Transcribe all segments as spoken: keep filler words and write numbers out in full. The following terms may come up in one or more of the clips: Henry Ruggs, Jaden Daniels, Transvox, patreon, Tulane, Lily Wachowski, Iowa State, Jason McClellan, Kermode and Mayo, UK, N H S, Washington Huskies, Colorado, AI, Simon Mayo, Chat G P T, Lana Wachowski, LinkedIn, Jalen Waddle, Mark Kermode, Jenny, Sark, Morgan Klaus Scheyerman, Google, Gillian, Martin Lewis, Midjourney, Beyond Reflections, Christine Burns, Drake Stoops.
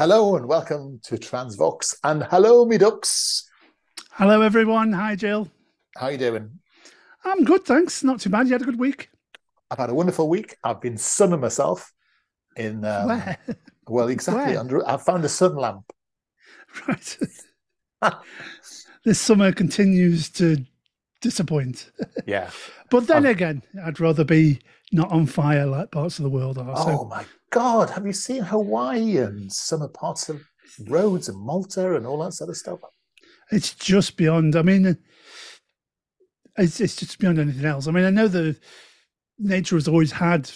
Hello and welcome to Transvox, and hello me ducks. Hello everyone. Hi Jill. How you doing? I'm good, thanks. Not too bad. You had a good week? I've had a wonderful week. I've been sunning myself in um, Where? Well, exactly. Where? Under, I found a sun lamp. Right. This summer continues to disappoint. Yeah. But then I'm... again, I'd rather be not on fire like parts of the world are. Oh so. my God, have you seen Hawaii and summer parts of Rhodes and Malta and all that sort of stuff? It's just beyond, I mean, it's, it's just beyond anything else. I mean, I know that nature has always had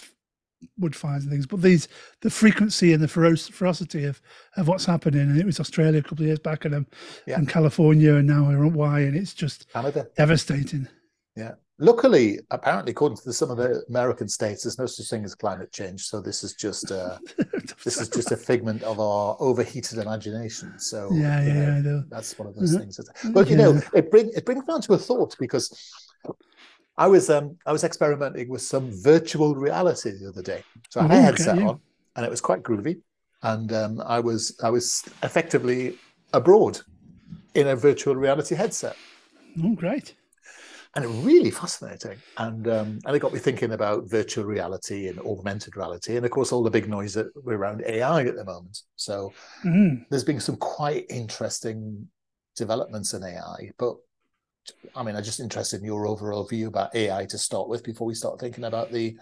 wood fires and things, but these, the frequency and the feroc ferocity of, of what's happening, and it was Australia a couple of years back, and, um, yeah. and California, and now we're at Hawaii, and it's just Canada. Devastating. Yeah. Luckily, apparently, according to some of the American states, there's no such thing as climate change. So this is just uh, this is just a figment of our overheated imagination. So yeah, you know, yeah, that's one of those things. But you yeah. know, it bring it brings down to a thought, because I was um, I was experimenting with some virtual reality the other day. So I had a headset on, and it was quite groovy, and um, I was I was effectively abroad in a virtual reality headset. Oh, great. And really fascinating, and um, and it got me thinking about virtual reality and augmented reality, and of course all the big noise that we're around A I at the moment. So mm. there's been some quite interesting developments in A I. But I mean, I'm just interested in your overall view about A I to start with, before we start thinking about the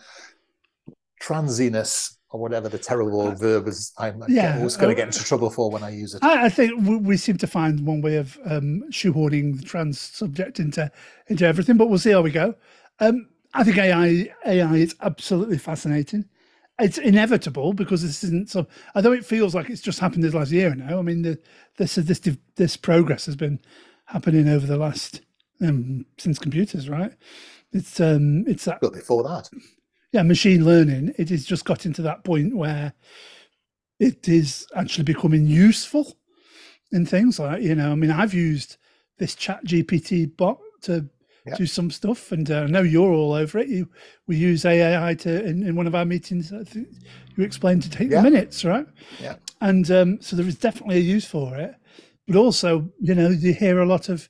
transiness or whatever the terrible uh, verb is. I'm yeah, always going to uh, get into trouble for when I use it. I, I think we seem to find one way of um, shoehorning the trans subject into into everything, but we'll see how we go. Um, I think A I is absolutely fascinating. It's inevitable, because this isn't some. Although it feels like it's just happened this last year now. I mean, the, this this this progress has been happening over the last um, since computers, right? It's um, it's that. But before that. Yeah, machine learning, it has just got into that point where it is actually becoming useful in things like, you know, I mean, I've used this Chat G P T bot to yeah. do some stuff, and uh, I know you're all over it. You, we use A I to, in, in one of our meetings, I think you explained to take yeah. the minutes, right? Yeah. And um, so there is definitely a use for it. But also, you know, you hear a lot of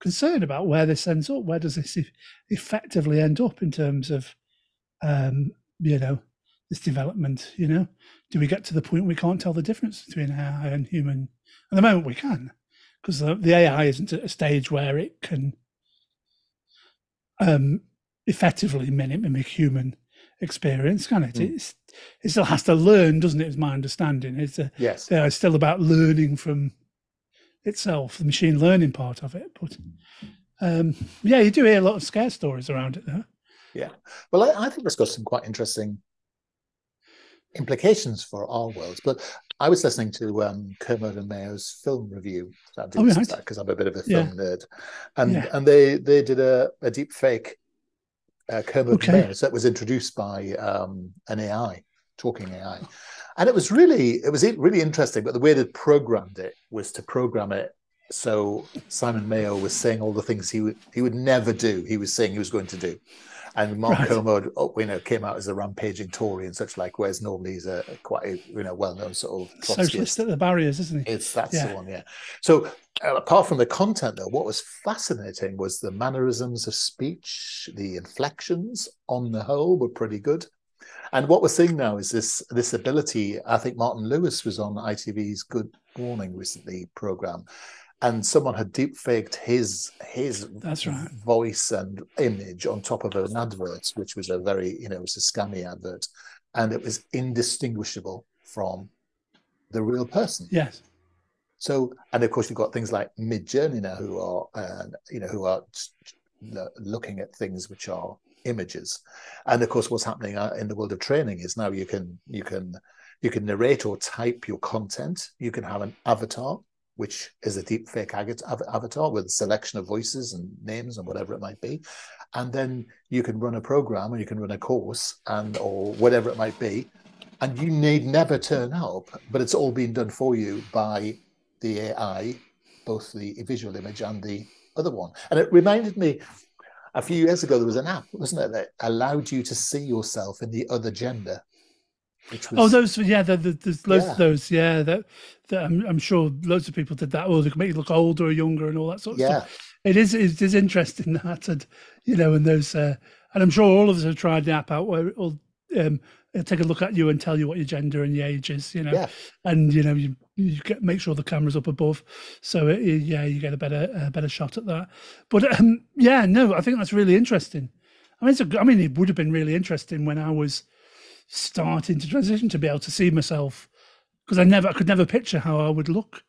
concern about where this ends up. Where does this effectively end up in terms of, um you know, this development? You know, do we get to the point we can't tell the difference between A I and human? At the moment we can, because the, the A I isn't at a stage where it can um effectively mimic human experience, can it? mm. it's it still has to learn, doesn't it, is my understanding. It's a, yes it's still about learning from itself, the machine learning part of it. But um yeah, you do hear a lot of scare stories around it though. Yeah, well, I, I think that's got some quite interesting implications for our worlds. But I was listening to um, Kermode and Mayo's film review, because oh, right. I'm a bit of a film yeah. nerd, and yeah. and they they did a, a deep fake uh, Kermode okay. and Mayo, so that was introduced by um, an A I, talking A I, and it was really it was really interesting. But the way they programmed it was to program it. So Simon Mayo was saying all the things he would he would never do. He was saying he was going to do. And Mark right. Kermode, oh, you know, came out as a rampaging Tory and such like, whereas normally he's a, a quite, a, you know, well-known sort of socialist at the barriers, isn't he? It's that's yeah. the one, yeah. So uh, apart from the content, though, what was fascinating was the mannerisms of speech, the inflections on the whole were pretty good. And what we're seeing now is this this ability. I think Martin Lewis was on I T V's Good Morning recently programme. And someone had deep faked his his That's right. voice and image on top of an advert, which was a very, you know, it was a scammy advert, and it was indistinguishable from the real person. Yes. So, and of course, you've got things like Midjourney now, who are uh, you know who are looking at things which are images, and of course, what's happening in the world of training is now you can you can you can narrate or type your content. You can have an avatar, which is a deep fake avatar with a selection of voices and names and whatever it might be. And then you can run a program, or you can run a course, and or whatever it might be. And you need never turn up, but it's all been done for you by the A I, both the visual image and the other one. And it reminded me, a few years ago, there was an app, wasn't it, that allowed you to see yourself in the other gender. Which was, oh, those, yeah, the, the, there's loads yeah. of those, yeah. That, that I'm, I'm sure loads of people did that. Oh, they can make you look older or younger and all that sort of yeah. stuff. It is, it is interesting that, and, you know, and those, uh, and I'm sure all of us have tried the app out where it'll, um, it'll take a look at you and tell you what your gender and your age is, you know, yeah. and, you know, you, you get, make sure the camera's up above. So, it, yeah, you get a better, a better shot at that. But, um, yeah, no, I think that's really interesting. I mean, it's a, I mean, it would have been really interesting when I was starting to transition to be able to see myself, because I never, I could never picture how I would look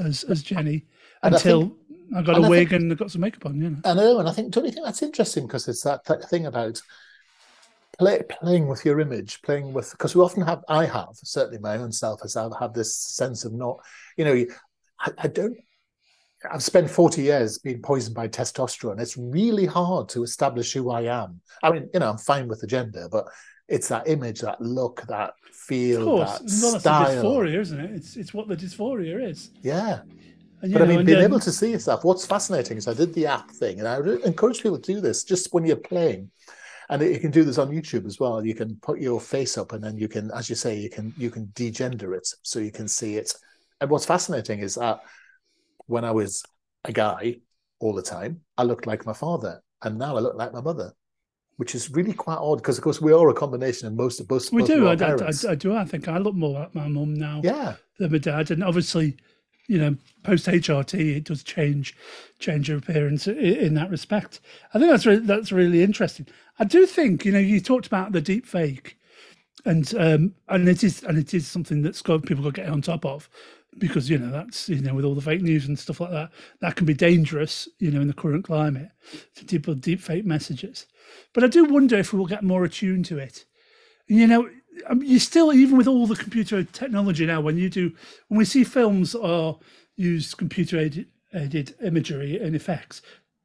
as as Jenny until I, think, I got a I wig think, and I got some makeup on. You know, I know, and I think don't you think that's interesting, because it's that thing about play, playing with your image, playing with, because we often have, I have certainly my own self as I've had this sense of not, you know, I, I don't. I've spent forty years being poisoned by testosterone. It's really hard to establish who I am. I mean, you know, I'm fine with the gender, but it's that image, that look, that feel, of course. that well, style. That's the dysphoria, isn't it? It's, it's what the dysphoria is. Yeah. And, but know, I mean, being then... able to see yourself, what's fascinating is I did the app thing, and I would encourage people to do this just when you're playing. And you can do this on YouTube as well. You can put your face up, and then you can, as you say, you can you can degender it, so you can see it. And what's fascinating is that when I was a guy all the time, I looked like my father, and now I look like my mother, which is really quite odd, because, of course, we are a combination of most of us. We both do. I, I, I do. I think I look more like my mum now yeah. than my dad. And obviously, you know, post-H R T, it does change change your appearance in, in that respect. I think that's, re that's really interesting. I do think, you know, you talked about the deep fake, and um, and it is and it is something that people got to get on top of, because, you know, that's, you know, with all the fake news and stuff like that, that can be dangerous, you know, in the current climate, to people deep fake messages. But I do wonder if we will get more attuned to it. You know, I mean, you still, even with all the computer technology now, when you do, when we see films or use computer aided, aided imagery and effects,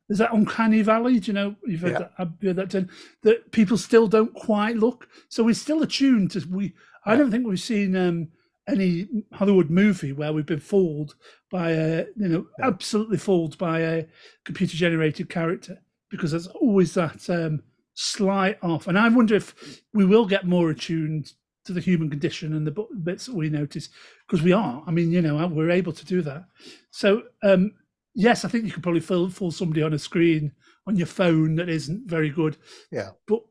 there's that uncanny valley, do you know, you've heard, yeah. that, I've heard that term, that people still don't quite look. So we're still attuned to, we, I don't think we've seen, um, any Hollywood movie where we've been fooled by a, you know, yeah. absolutely fooled by a computer generated character, because there's always that um, slight off. And I wonder if we will get more attuned to the human condition and the bits that we notice, because we are, I mean, you know, we're able to do that. So um, yes, I think you could probably fool, fool somebody on a screen on your phone that isn't very good. Yeah. But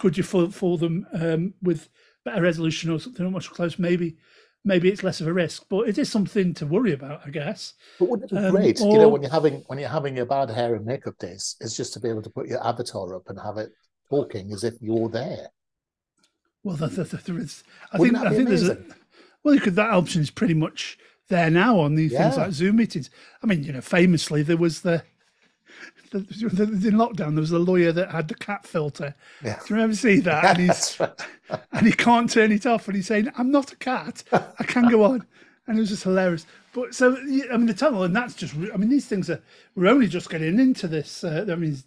could you fool, fool them um, with better resolution or something much close? Maybe, maybe it's less of a risk, but it is something to worry about, I guess. But wouldn't it be um, great, or, you know, when you're having when you're having your bad hair and makeup days, is just to be able to put your avatar up and have it talking as if you're there. Well, there, there, there is. I wouldn't think I think amazing? there's a, well, you could, that option is pretty much there now on these yeah. things like Zoom meetings. I mean, you know, famously there was the. In lockdown, there was a lawyer that had the cat filter. Yeah. Do you ever see that? Yeah, and, he's, right. and he can't turn it off, and he's saying, "I'm not a cat. I can go on." And it was just hilarious. But so, I mean, the tunnel, and that's just. I mean, these things are. We're only just getting into this. Uh, I mean,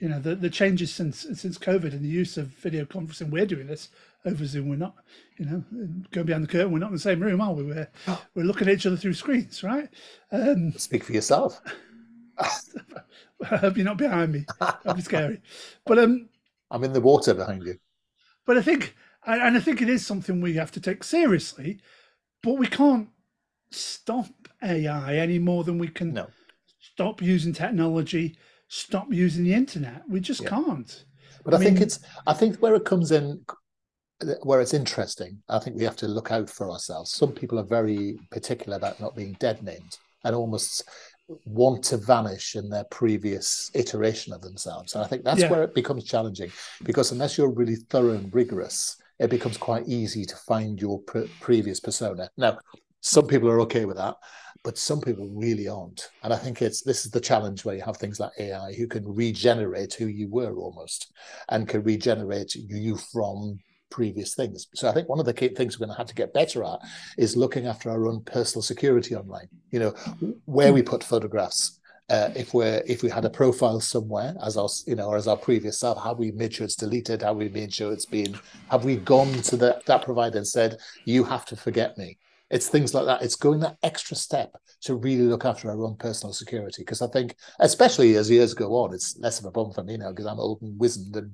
you know, the the changes since since COVID and the use of video conferencing. We're doing this over Zoom. We're not, you know, going behind the curtain. We're not in the same room, are we? We're we're looking at each other through screens, right? Um, Speak for yourself. I hope you're not behind me. That'd be scary. But um, I'm in the water behind you. But I think, and I think it is something we have to take seriously. But we can't stop A I any more than we can no. stop using technology, stop using the internet. We just yeah. can't. But I, I mean, think it's. I think where it comes in, where it's interesting, I think we have to look out for ourselves. Some people are very particular about not being dead named and almost want to vanish in their previous iteration of themselves. And I think that's yeah. where it becomes challenging, because unless you're really thorough and rigorous, it becomes quite easy to find your pre previous persona. Now, some people are okay with that, but some people really aren't. And I think it's this is the challenge where you have things like A I who can regenerate who you were almost, and can regenerate you from previous things. So I think one of the key things we're going to have to get better at is looking after our own personal security online. You know, where we put photographs, uh, if we're if we had a profile somewhere as our you know or as our previous self, how we made sure it's deleted, how we made sure it's been, have we gone to the, that provider and said, "You have to forget me." It's things like that. It's going that extra step to really look after our own personal security, because I think, especially as years go on, it's less of a problem for me now because I'm old and wizened and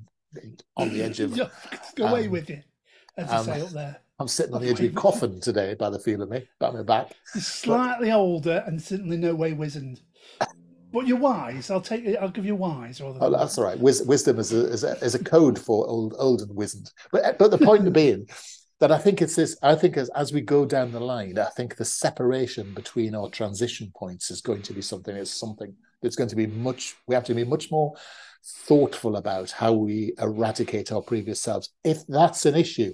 on the edge of go away um, with it as I um, say up there. I'm sitting on the edge of a coffin today by the feel of me, about my back. You're slightly but, older and certainly no way wizened. But you're wise. I'll take. I'll give you wise. Rather than oh, that's all right. Wis wisdom is a, is, a, is a code for old, old and wizened. But but the point being that I think it's this. I think as as we go down the line, I think the separation between our transition points is going to be something. It's something that's going to be much. We have to be much more thoughtful about how we eradicate our previous selves, if that's an issue.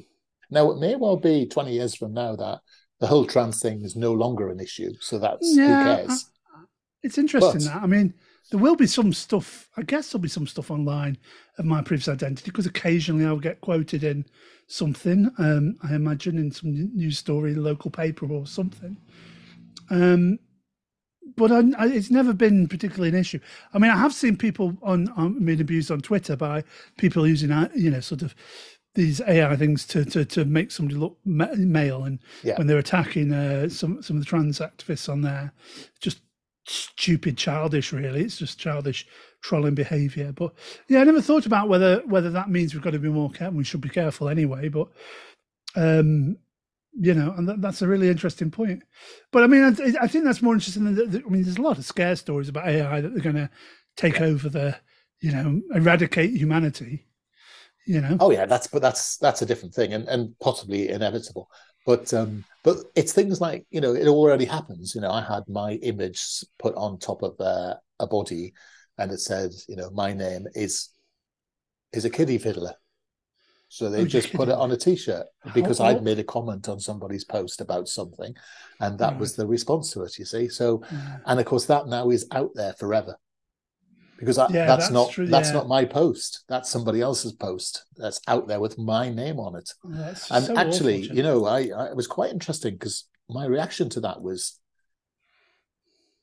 Now it may well be twenty years from now that the whole trans thing is no longer an issue. So that's yeah, who cares. I It's interesting but, that, I mean, there will be some stuff, I guess there'll be some stuff online of my previous identity, because occasionally I'll get quoted in something, um, I imagine in some news story, local paper or something. Um, but I, I, it's never been particularly an issue. I mean, I have seen people on, on being abused on Twitter by people using, you know, sort of these A I things to, to, to make somebody look male. And yeah. when they're attacking uh, some, some of the trans activists on there, just stupid, childish, really. It's just childish trolling behavior. But yeah, I never thought about whether whether that means we've got to be more careful. We should be careful anyway, but um you know, and that, that's a really interesting point. But I mean, i, I think that's more interesting than the, the, I mean, there's a lot of scare stories about A I that they're going to take over the, you know, eradicate humanity, you know. Oh yeah, that's but that's that's a different thing, and and possibly inevitable. But um, but it's things like, you know, it already happens. You know, I had my image put on top of uh, a body, and it said, you know, my name is is a kiddie fiddler. So they oh, just put it on a T-shirt because I'd made a comment on somebody's post about something, and that right. was the response to it. You see, so yeah. and of course that now is out there forever, because I, yeah, that's, that's not true, that's yeah. not my post. That's somebody else's post that's out there with my name on it. Yeah, and so actually, awful, you know, I, I it was quite interesting, because my reaction to that was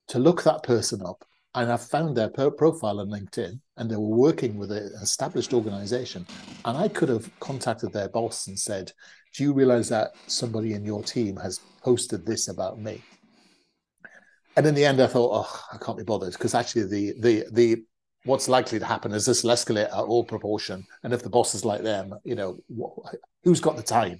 to look that person up, and I found their profile on LinkedIn, and they were working with an established organization, and I could have contacted their boss and said, "Do you realize that somebody in your team has posted this about me?" And in the end, I thought, oh, I can't be bothered, because actually the the the what's likely to happen is this will escalate out of all proportion. And if the boss is like them, you know, who's got the time?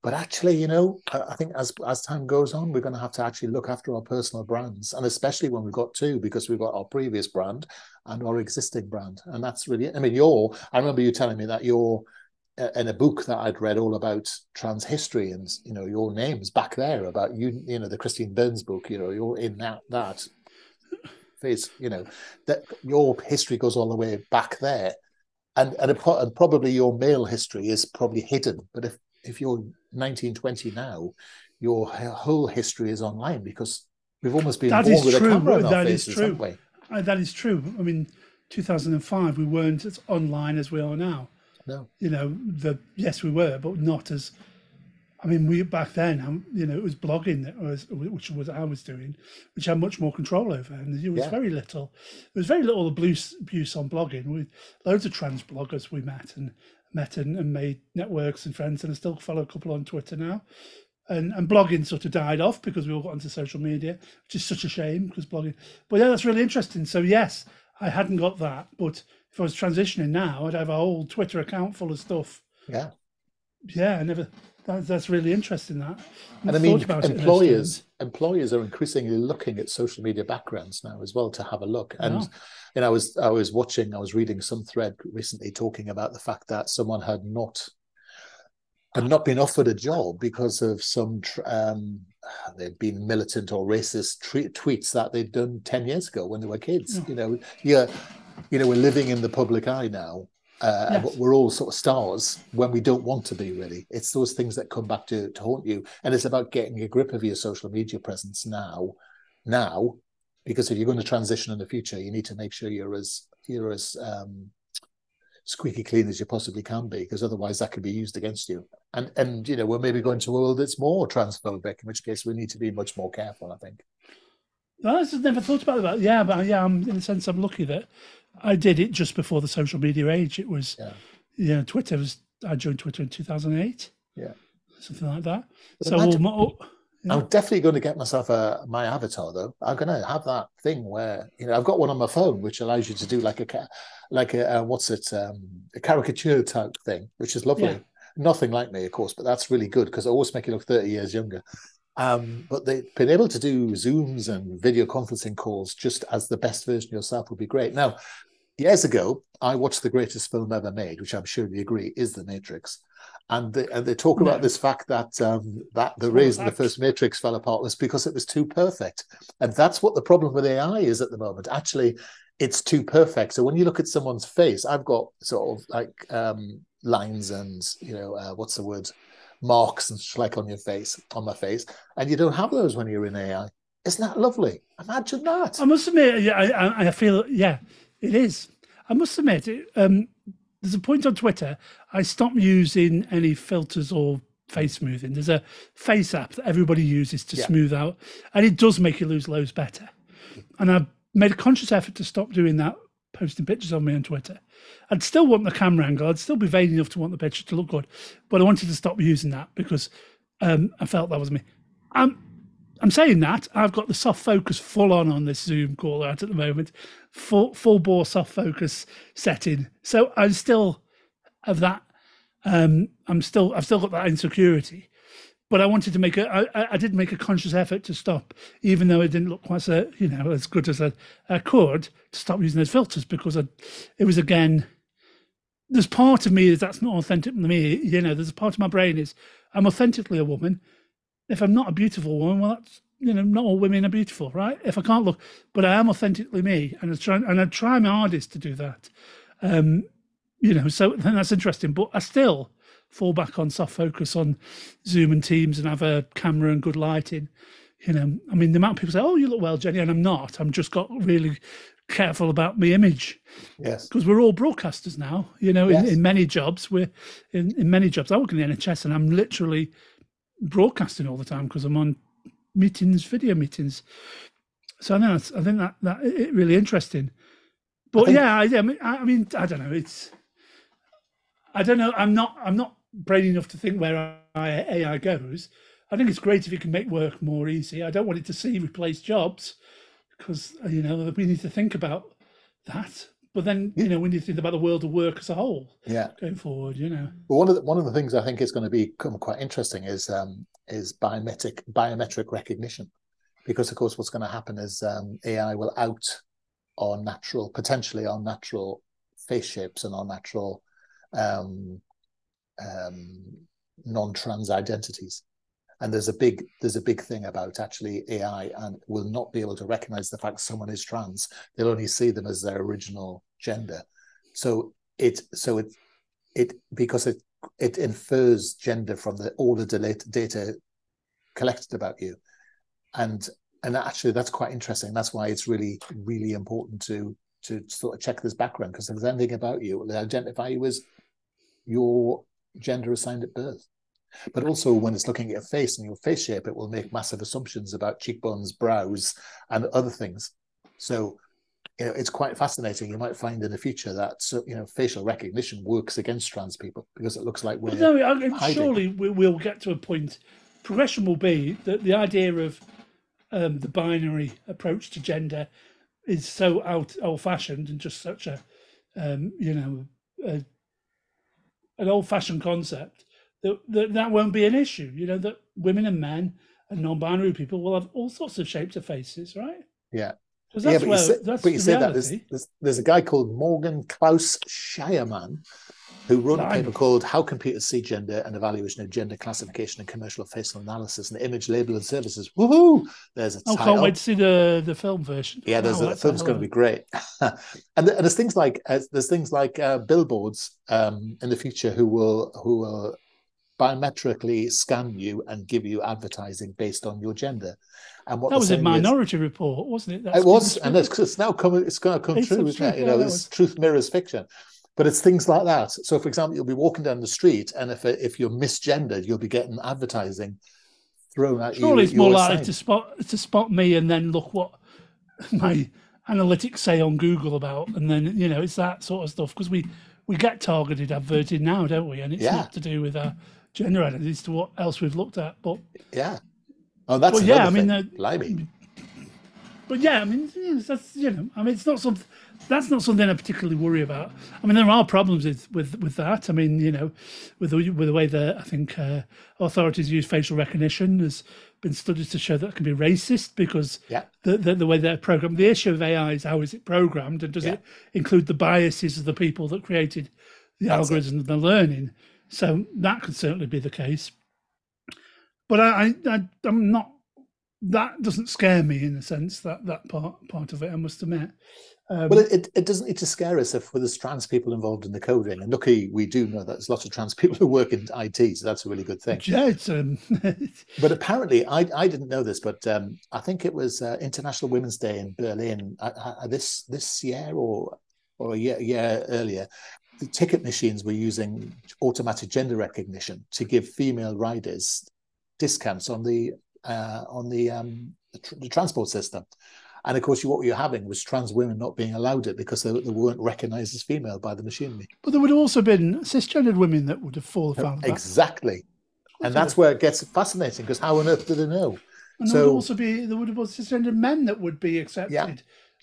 But actually, you know, I think as as time goes on, we're going to have to actually look after our personal brands, and especially when we've got two, because we've got our previous brand and our existing brand, and that's really. I mean, you're. I remember you telling me that you're in a book that I'd read all about trans history, and you know, your name's back there about you, you know, the Christine Burns book, you know, you're in that that phase, you know, that your history goes all the way back there, and and, it, and probably your male history is probably hidden, but if if you're nineteen twenty now, your whole history is online, because we've almost been born with a camera in our faces, haven't we? That is true. I mean, two thousand five we weren't as online as we are now. No. You know, the yes we were, but not as, I mean, we back then, you know, it was blogging that was, which was I was doing, which I had much more control over, and it was yeah. very little. There was very little abuse abuse on blogging. We loads of trans bloggers we met and met and, and made networks and friends, and I still follow a couple on Twitter now. And and blogging sort of died off because we all got onto social media, which is such a shame, because blogging. But yeah, that's really interesting. So yes, I hadn't got that, but if I was transitioning now, I'd have a whole Twitter account full of stuff. Yeah, yeah. I never. That, that's really interesting. That. And I mean, employers employers are increasingly looking at social media backgrounds now as well to have a look. And oh. you know, I was I was watching, I was reading some thread recently talking about the fact that someone had not had not been offered a job because of some um, they've been militant or racist tweets that they'd done ten years ago when they were kids. Oh. You know, yeah. You know, we're living in the public eye now. Uh, yes. We're all sort of stars when we don't want to be, really. It's those things that come back to, to haunt you. And it's about getting a grip of your social media presence now, now, because if you're going to transition in the future, you need to make sure you're as you're as um, squeaky clean as you possibly can be, because otherwise that could be used against you. And, and you know, we're maybe going to a world that's more transphobic, in which case we need to be much more careful, I think. I just never thought about that. Yeah, but yeah, I'm, in a sense, I'm lucky that I did it just before the social media age. It was, yeah, you know, Twitter was. I joined Twitter in two thousand eight. Yeah, something like that. But so imagine, we'll, oh, yeah. I'm definitely going to get myself a my avatar though. I'm going to have that thing where, you know, I've got one on my phone which allows you to do like a like a, a what's it um, a caricature type thing, which is lovely. Yeah. nothing like me, of course, but that's really good because I always make you look thirty years younger. Um, but they've been able to do Zooms and video conferencing calls just as the best version of yourself would be great. Now, years ago, I watched the greatest film ever made, which I'm sure you agree is The Matrix. And they, and they talk about no. this fact that um, that the reason the first Matrix fell apart was because it was too perfect. And that's what the problem with A I is at the moment. Actually, it's too perfect. So when you look at someone's face, I've got sort of like um, lines and, you know, uh, what's the word? marks and like on your face, on my face. And you don't have those when you're in A I. Isn't that lovely? Imagine that. I must admit, yeah, I, I feel, yeah, it is. I must admit, it, um, there's a point on Twitter, I stopped using any filters or face smoothing. There's a face app that everybody uses to yeah. smooth out, and it does make you lose loads better. And I made a conscious effort to stop doing that, posting pictures of me on Twitter. I'd still want the camera angle. I'd still be vain enough to want the picture to look good, but I wanted to stop using that because um, I felt that was me. I'm, I'm saying that. I've got the soft focus full on on this Zoom call out at the moment, full, full bore soft focus setting. So I still have that. Um, I'm still, I've still got that insecurity, but I wanted to make a, I, I did make a conscious effort to stop, even though it didn't look quite so, you know, as good as I, I could, to stop using those filters because I, it was again, there's part of me is that's not authentic to me. You know, there's a part of my brain is I'm authentically a woman. If I'm not a beautiful woman, well, that's, you know, not all women are beautiful, right? If I can't look, but I am authentically me, and I try and I try my hardest to do that, um, you know. So then that's interesting, but I still fall back on soft focus on Zoom and Teams and have a camera and good lighting, you know. I mean, the amount of people say, "Oh, you look well, Jenny," and I'm not. I'm just got really careful about my image. Yes, because we're all broadcasters now, you know. Yes. in, in many jobs, we're in, in many jobs. I work in the N H S, and I'm literally broadcasting all the time because I'm on meetings, video meetings. So I know that's, I think that that it really interesting. But I think, yeah, I, I mean, I, I mean, I don't know. It's I don't know. I'm not I'm not brain enough to think where A I goes. I think it's great if you can make work more easy. I don't want it to see replace jobs because, you know, we need to think about that. But then, you know, we need to think about the world of work as a whole, yeah, going forward, you know. Well, one of the, one of the things I think is going to become quite interesting is um, is biometric biometric recognition, because of course what's going to happen is um, A I will out our natural, potentially our natural face shapes and our natural um, um, non-trans identities. And there's a big there's a big thing about actually A I and will not be able to recognize the fact someone is trans. They'll only see them as their original gender. So it so it it because it it infers gender from the all the data collected about you, and and actually that's quite interesting. That's why it's really really important to to sort of check this background, because if there's anything about you, they identify you as your gender assigned at birth. But also when it's looking at your face and your face shape, it will make massive assumptions about cheekbones, brows, and other things. So, you know, it's quite fascinating. You might find in the future that, so, you know, facial recognition works against trans people because it looks like we're but no, I mean, surely we, we'll get to a point. Progression will be that the idea of um, the binary approach to gender is so out old-fashioned and just such a, um, you know, a, an old-fashioned concept. That, that won't be an issue, you know, that women and men and non-binary people will have all sorts of shapes of faces, right? Yeah. That's yeah, but, where, you say, that's but you say that, there's, there's, there's a guy called Morgan Klaus Scheyerman who wrote Nine. a paper called How Computers See Gender and Evaluation of Gender Classification and Commercial Facial Analysis and Image Labeling Services. Woohoo! There's a title. I can't wait to see the, the film version. Yeah, there's oh, a, the film's going to be great. and, and there's things like, uh, there's things like uh, billboards um, in the future who will who will... biometrically scan you and give you advertising based on your gender. And what that was a Minority is, Report, wasn't it? That's it was, and it's, it's now coming. It's going to come it's true. Isn't it? You know, yeah, this was... truth mirrors fiction, but it's things like that. So, for example, you'll be walking down the street, and if if you're misgendered, you'll be getting advertising thrown at Surely you. Surely it's more likely to spot to spot me, and then look what my analytics say on Google about, and then, you know, it's that sort of stuff, because we we get targeted advertising now, don't we? And it's yeah. not to do with our gender identities, to what else we've looked at, but yeah, oh, that's well, yeah. I mean, uh, But yeah, I mean, that's, you know, I mean, it's not something, that's not something I particularly worry about. I mean, there are problems with with, with that. I mean, you know, with the, with the way that I think uh, authorities use facial recognition, there's been studies to show that it can be racist because yeah. the, the the way they're programmed. The issue of A I is how is it programmed, and does yeah. it include the biases of the people that created the that's algorithms it. and the learning? So that could certainly be the case. But I, I, I I'm not. That doesn't scare me in a sense, that that part part of it, I must admit. Um, well, it, it doesn't, it's a scare us if there's trans people involved in the coding. And luckily, we do know that there's lots of trans people who work in I T, so that's a really good thing. Yeah, it's, um... But apparently, I, I didn't know this, but um, I think it was uh, International Women's Day in Berlin I, I, this this year or, or a year, year earlier. The ticket machines were using automatic gender recognition to give female riders discounts on the Uh, on the, um, the, tr the transport system. And of course, you, what you're having was trans women not being allowed it because they, they weren't recognised as female by the machinery. But there would have also been cisgendered women that would have fallen foul of that. Exactly. And that's where it gets fascinating, because how on earth do they know? And so, there would also be, there would have been cisgendered men that would be accepted. Yeah.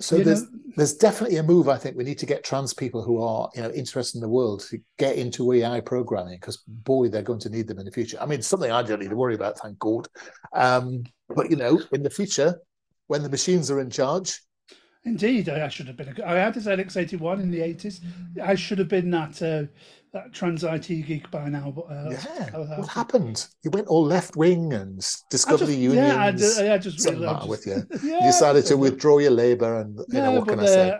So there's, there's definitely a move, I think, we need to get trans people who are, you know, interested in the world to get into A I programming, because, boy, they're going to need them in the future. I mean, it's something I don't need to worry about, thank God. Um, but, you know, in the future, when the machines are in charge. Indeed, I, I should have been. A, I had this L X eighty-one in the eighties. I should have been that, uh, that trans I T geek by now. But, uh, yeah, I was, I was, what happened? You went all left-wing and discovered the unions. Yeah, I, did, I just something really... Matter just, with you. Yeah, you decided to withdraw your labour and, you yeah, know, what can the, I say?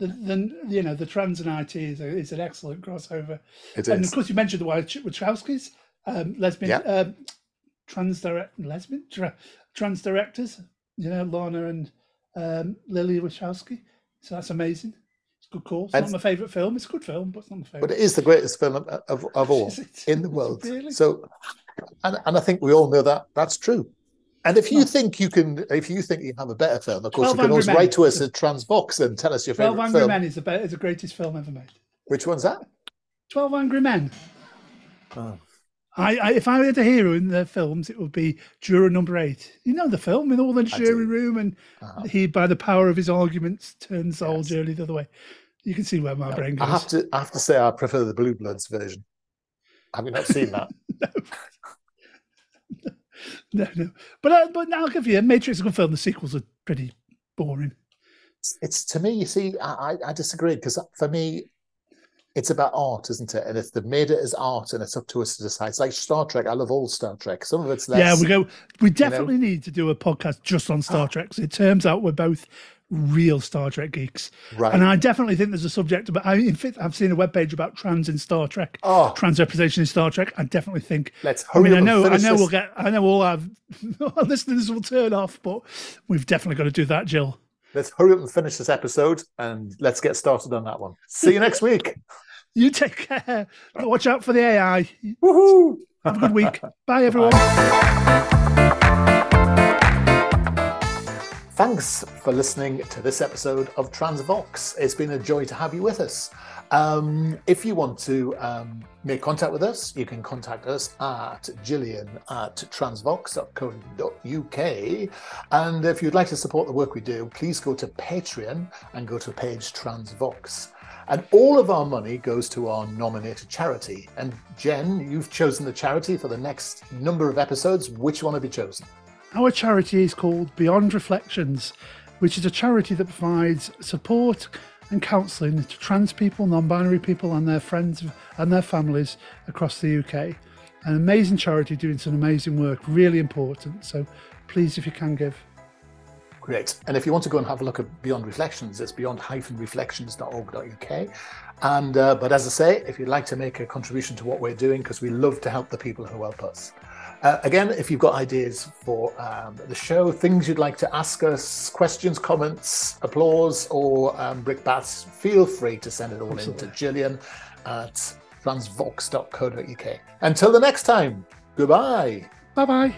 The, the, you know, the trans and I T is, a, is an excellent crossover. It is. And, of course, you mentioned the Wachowskis, um, lesbian, yeah. um, trans, direct, lesbian tra, trans directors, you know, Lana and... Um, Lily Wachowski, so that's amazing. It's a good call. It's and not my favourite film. It's a good film, but it's not my favourite. But it is the greatest film of, of, of all in the world. Really? So, and, and I think we all know that that's true. And if you no. think you can, if you think you have a better film, of course, you can always men. write to us at Transvox and tell us your favourite film. Twelve Angry Men is the better, is the greatest film ever made. Which one's that? Twelve Angry Men. Oh. I, I, if I had a hero in their films, it would be Juror Number Eight. You know the film, with all the jury room, and uh-huh. he, by the power of his arguments, turns the whole jury the other way. You can see where my no, brain goes. I have to, I have to say, I prefer the Blue Bloods version. Have you not seen that? no. no, no. But uh, but now I'll give you a Matrix is a good film. The sequels are pretty boring. It's, it's to me. You see, I, I, I disagree, because for me, it's about art, isn't it? And if they've made it as art, and it's up to us to decide. It's like Star Trek. I love all Star Trek. Some of it's less. Yeah, we go. We definitely you know? need to do a podcast just on Star Trek. So it turns out we're both real Star Trek geeks, right? And I definitely think there's a subject about. I, in fact, I've seen a webpage about trans in Star Trek. Oh, trans representation in Star Trek. I definitely think. Let's. Hurry I mean, up I know. I know this. We'll get. I know all our, our listeners will turn off, but we've definitely got to do that, Jill. Let's hurry up and finish this episode, and let's get started on that one. See you next week. You take care. Watch out for the A I. Woohoo! Have a good week. Bye, everyone. Thanks for listening to this episode of Transvox. It's been a joy to have you with us. Um, if you want to um, make contact with us, you can contact us at Gillian at transvox dot co dot U K. And if you'd like to support the work we do, please go to Patreon and go to page Transvox. And all of our money goes to our nominated charity. And Jen, you've chosen the charity for the next number of episodes. Which one have you chosen? Our charity is called Beyond Reflections, which is a charity that provides support and counselling to trans people, non-binary people and their friends and their families across the U K. An amazing charity doing some amazing work, really important. So please, if you can, give. Great. And if you want to go and have a look at Beyond Reflections, it's beyond reflections dot org dot U K. And, uh, but as I say, if you'd like to make a contribution to what we're doing, because we love to help the people who help us. Uh, again, if you've got ideas for um, the show, things you'd like to ask us, questions, comments, applause, or um, brickbats, feel free to send it all Absolutely. in to Gillian at transvox dot co dot U K. Until the next time, goodbye. Bye-bye.